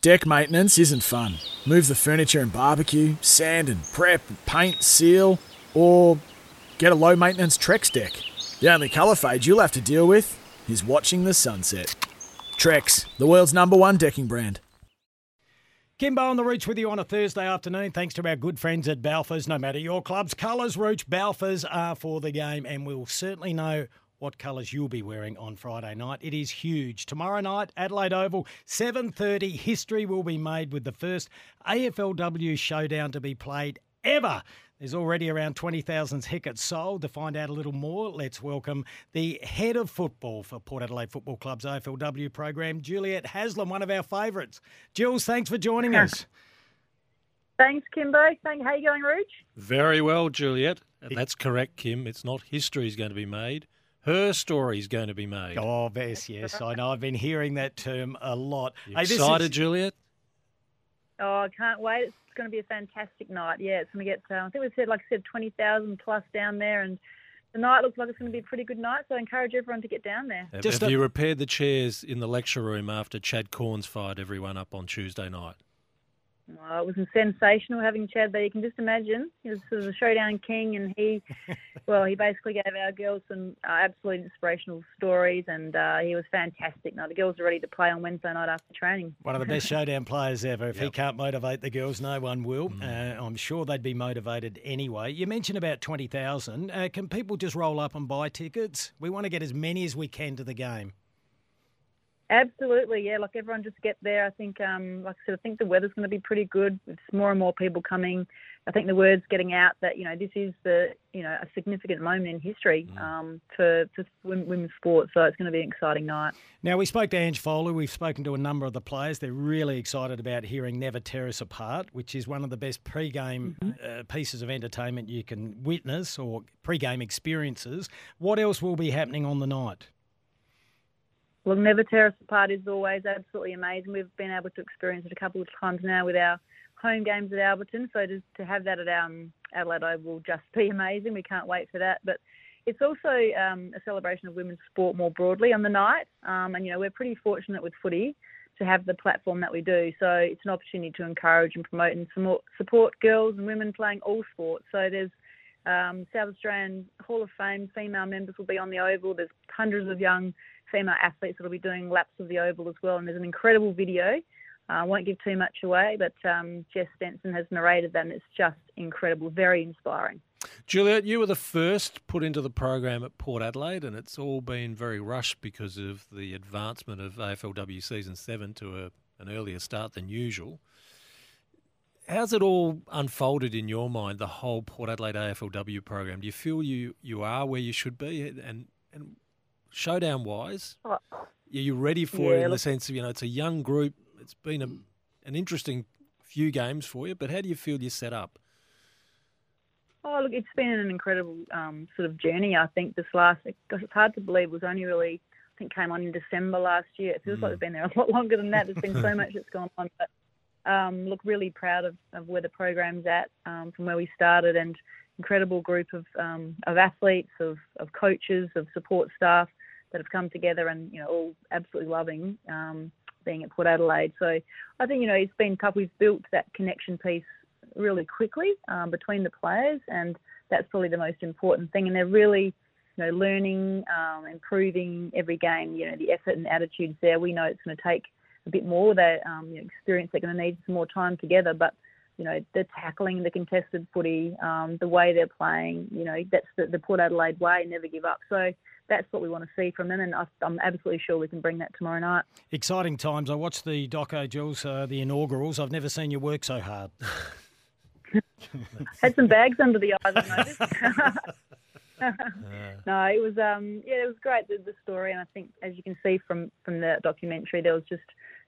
Deck maintenance isn't fun. Move the furniture and barbecue, sand and prep, paint, seal, or get a low-maintenance Trex deck. The only colour fade you'll have to deal with is watching the sunset. Trex, the world's #1 decking brand. Kimbo on the Rooch with you on a Thursday afternoon. Thanks to our good friends at Balfour's. No matter your club's colours, Rooch, Balfour's are for the game, and we'll certainly know what colours you'll be wearing on Friday night. It is huge. Tomorrow night, Adelaide Oval, 7:30, history will be made with the first AFLW showdown to be played ever. There's already around 20,000 tickets sold. To find out a little more, let's welcome the head of football for Port Adelaide Football Club's AFLW program, Juliet Haslam, one of our favourites. Jules, thanks for joining us. Thanks, Kimbo. How are you going, Rooch? Very well, Juliet. And that's correct, Kim. It's not history's going to be made. Her story's going to be made. Oh, yes. I know. I've been hearing that term a lot. Excited, Juliet? Oh, I can't wait. It's going to be a fantastic night. Yeah, it's going to get, I think we said, 20,000 plus down there. And the night looks like it's going to be a pretty good night, so I encourage everyone to get down there. Have you repaired the chairs in the lecture room after Chad Corns fired everyone up on Tuesday night? Oh, it was sensational having Chad there. You can just imagine. He was sort of a showdown king, and he basically gave our girls some absolutely inspirational stories, and he was fantastic. Now, the girls are ready to play on Wednesday night after training. One of the best showdown players ever. If he can't motivate the girls, no one will. I'm sure they'd be motivated anyway. You mentioned about 20,000. Can people just roll up and buy tickets? We want to get as many as we can to the game. Absolutely, yeah. Everyone just get there. I think, I think the weather's going to be pretty good. It's more and more people coming. I think the word's getting out that, this is a significant moment in history for women's sport. So it's going to be an exciting night. Now, we spoke to Ange Fowler. We've spoken to a number of the players. They're really excited about hearing Never Tear Us Apart, which is one of the best pre-game pieces of entertainment you can witness, or pre-game experiences. What else will be happening on the night? Well, Never Tear Us Apart is always absolutely amazing. We've been able to experience it a couple of times now with our home games at Alberton. So just to have that at Adelaide Oval will just be amazing. We can't wait for that. But it's also a celebration of women's sport more broadly on the night. And we're pretty fortunate with footy to have the platform that we do. So it's an opportunity to encourage and promote and support girls and women playing all sports. So there's South Australian Hall of Fame female members will be on the Oval. There's hundreds of young female athletes that will be doing laps of the Oval as well. And there's an incredible video. I won't give too much away, but Jess Stenson has narrated that, and it's just incredible, very inspiring. Juliet, you were the first put into the program at Port Adelaide, and it's all been very rushed because of the advancement of AFLW Season 7 to an earlier start than usual. How's it all unfolded in your mind, the whole Port Adelaide AFLW program? Do you feel you are where you should be? And showdown-wise, are you ready for it in the sense of, it's a young group, it's been an interesting few games for you, but how do you feel you're set up? Oh, look, it's been an incredible sort of journey, I think, it's hard to believe it was only really, came on in December last year. It feels like we've been there a lot longer than that. There's been so much that's gone on, but look, really proud of where the program's at from where we started, and incredible group of athletes, of coaches, of support staff that have come together, and all absolutely loving being at Port Adelaide. So I think it's been tough. We've built that connection piece really quickly between the players, and that's probably the most important thing. And they're really learning, improving every game. The effort and attitudes there. We know it's going to take a bit more. They experience. They're going to need some more time together, but they're tackling the contested footy, the way they're playing. That's the Port Adelaide way. Never give up. So that's what we want to see from them, and I'm absolutely sure we can bring that tomorrow night. Exciting times. I watched the doco, Jules, the inaugurals. I've never seen you work so hard. Had some bags under the eyes, I noticed. No, it was it was great, the story, and I think as you can see from the documentary, there was just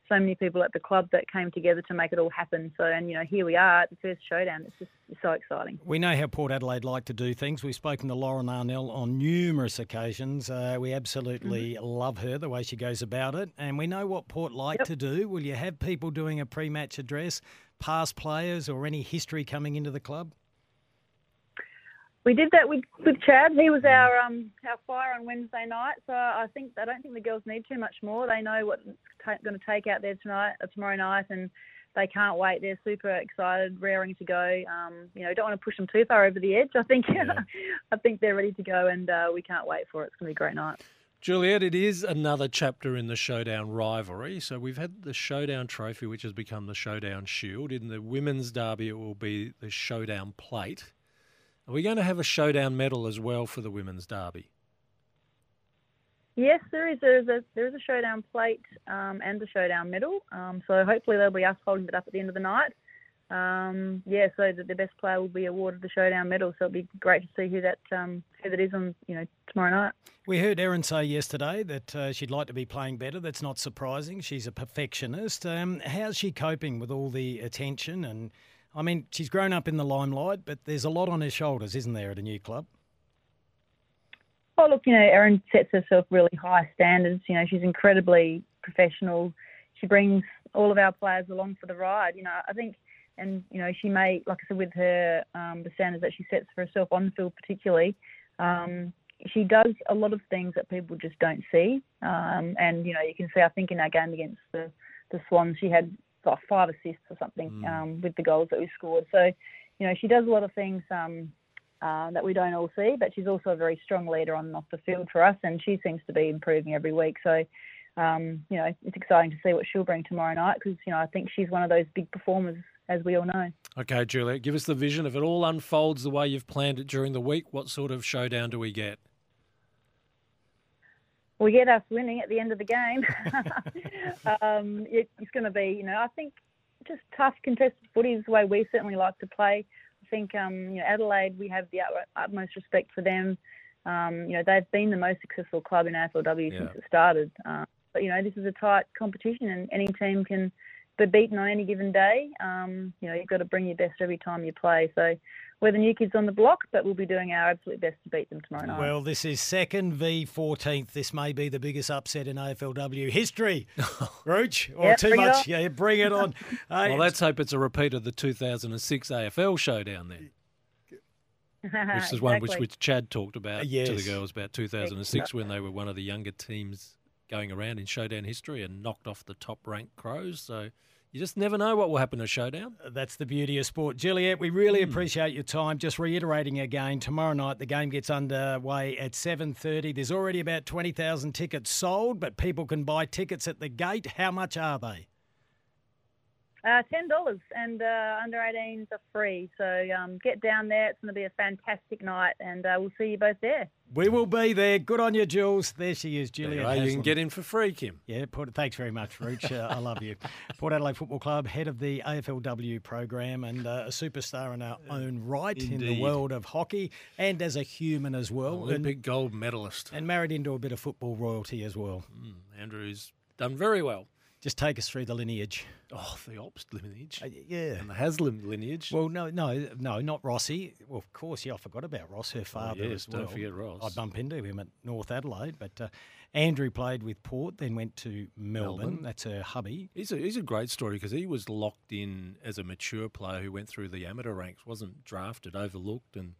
so many people at the club that came together to make it all happen. So, and, you know, here we are at the first showdown. It's just so exciting. We know how Port Adelaide like to do things. We've spoken to Lauren Arnell on numerous occasions. We absolutely love her, the way she goes about it. And we know what Port like to do. Will you have people doing a pre-match address, past players or any history coming into the club? We did that with Chad. He was our fire on Wednesday night. So I don't think the girls need too much more. They know what's going to take out there tomorrow night, and they can't wait. They're super excited, raring to go. Don't want to push them too far over the edge. I think they're ready to go, and we can't wait for it. It's going to be a great night. Juliet, it is another chapter in the showdown rivalry. So we've had the showdown trophy, which has become the showdown shield. In the women's derby, it will be the showdown plate. Are we going to have a showdown medal as well for the women's derby? Yes, there is a showdown plate and a showdown medal. So hopefully there'll be us holding it up at the end of the night. So the best player will be awarded the showdown medal. So it'll be great to see who that is on tomorrow night. We heard Erin say yesterday that she'd like to be playing better. That's not surprising. She's a perfectionist. How's she coping with all the attention and? I mean, she's grown up in the limelight, but there's a lot on her shoulders, isn't there, at a new club? Well, look, Erin sets herself really high standards. She's incredibly professional. She brings all of our players along for the ride. I think, and, she may, like I said, with her, the standards that she sets for herself on the field particularly, she does a lot of things that people just don't see. You can see, I think, in our game against the Swans, she had got 5 assists or something with the goals that we scored. So, she does a lot of things that we don't all see, but she's also a very strong leader on and off the field for us, and she seems to be improving every week. So, it's exciting to see what she'll bring tomorrow night because, I think she's one of those big performers, as we all know. Okay, Juliet, give us the vision. If it all unfolds the way you've planned it during the week, what sort of showdown do we get? We get us winning at the end of the game. It's going to be, I think just tough contested footy is the way we certainly like to play. I think, Adelaide, we have the utmost respect for them. They've been the most successful club in AFLW since it started. But this is a tight competition and any team can be beaten on any given day. You've got to bring your best every time you play. So we're the new kids on the block, but we'll be doing our absolute best to beat them tomorrow night. Well, this is 2nd v 14th. This may be the biggest upset in AFLW history. Rooch, or too much. Yeah, bring it on. Well, let's hope it's a repeat of the 2006 AFL showdown there. Which is one which Chad talked about to the girls about 2006 when they were one of the younger teams going around in showdown history and knocked off the top-ranked Crows. So you just never know what will happen to showdown. That's the beauty of sport. Juliet, we really appreciate your time. Just reiterating again, tomorrow night the game gets underway at 7:30. There's already about 20,000 tickets sold, but people can buy tickets at the gate. How much are they? $10, and under 18s are free. So get down there. It's going to be a fantastic night, and we'll see you both there. We will be there. Good on you, Jules. There she is, Juliet Haslam. You can get in for free, Kim. Yeah, thanks very much, Rooch. I love you. Port Adelaide Football Club, head of the AFLW program and a superstar in our own right in the world of hockey and as a human as well. Olympic gold medalist. And married into a bit of football royalty as well. Andrew's done very well. Just take us through the lineage. Oh, the Opps lineage. Yeah. And the Haslam lineage. Well, no, not Rossi. Well, of course, I forgot about Ross, her father as well. Don't forget Ross. I bump into him at North Adelaide. But Andrew played with Port, then went to Melbourne. That's her hubby. He's a great story because he was locked in as a mature player who went through the amateur ranks, wasn't drafted, overlooked, and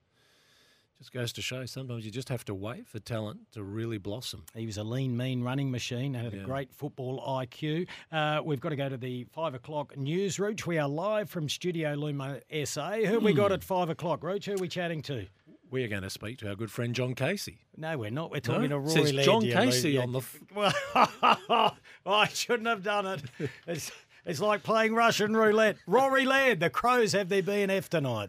just goes to show sometimes you just have to wait for talent to really blossom. He was a lean, mean running machine, had a great football IQ. We've got to go to the 5 o'clock news, Rooch. We are live from Studio Luma SA. Who have we got at 5 o'clock, Rooch? Who are we chatting to? We are going to speak to our good friend John Casey. No, we're not. We're talking to Rory Laird. John Casey on the... Well, I shouldn't have done it. It's like playing Russian roulette. Rory Laird, the Crows have their B&F tonight.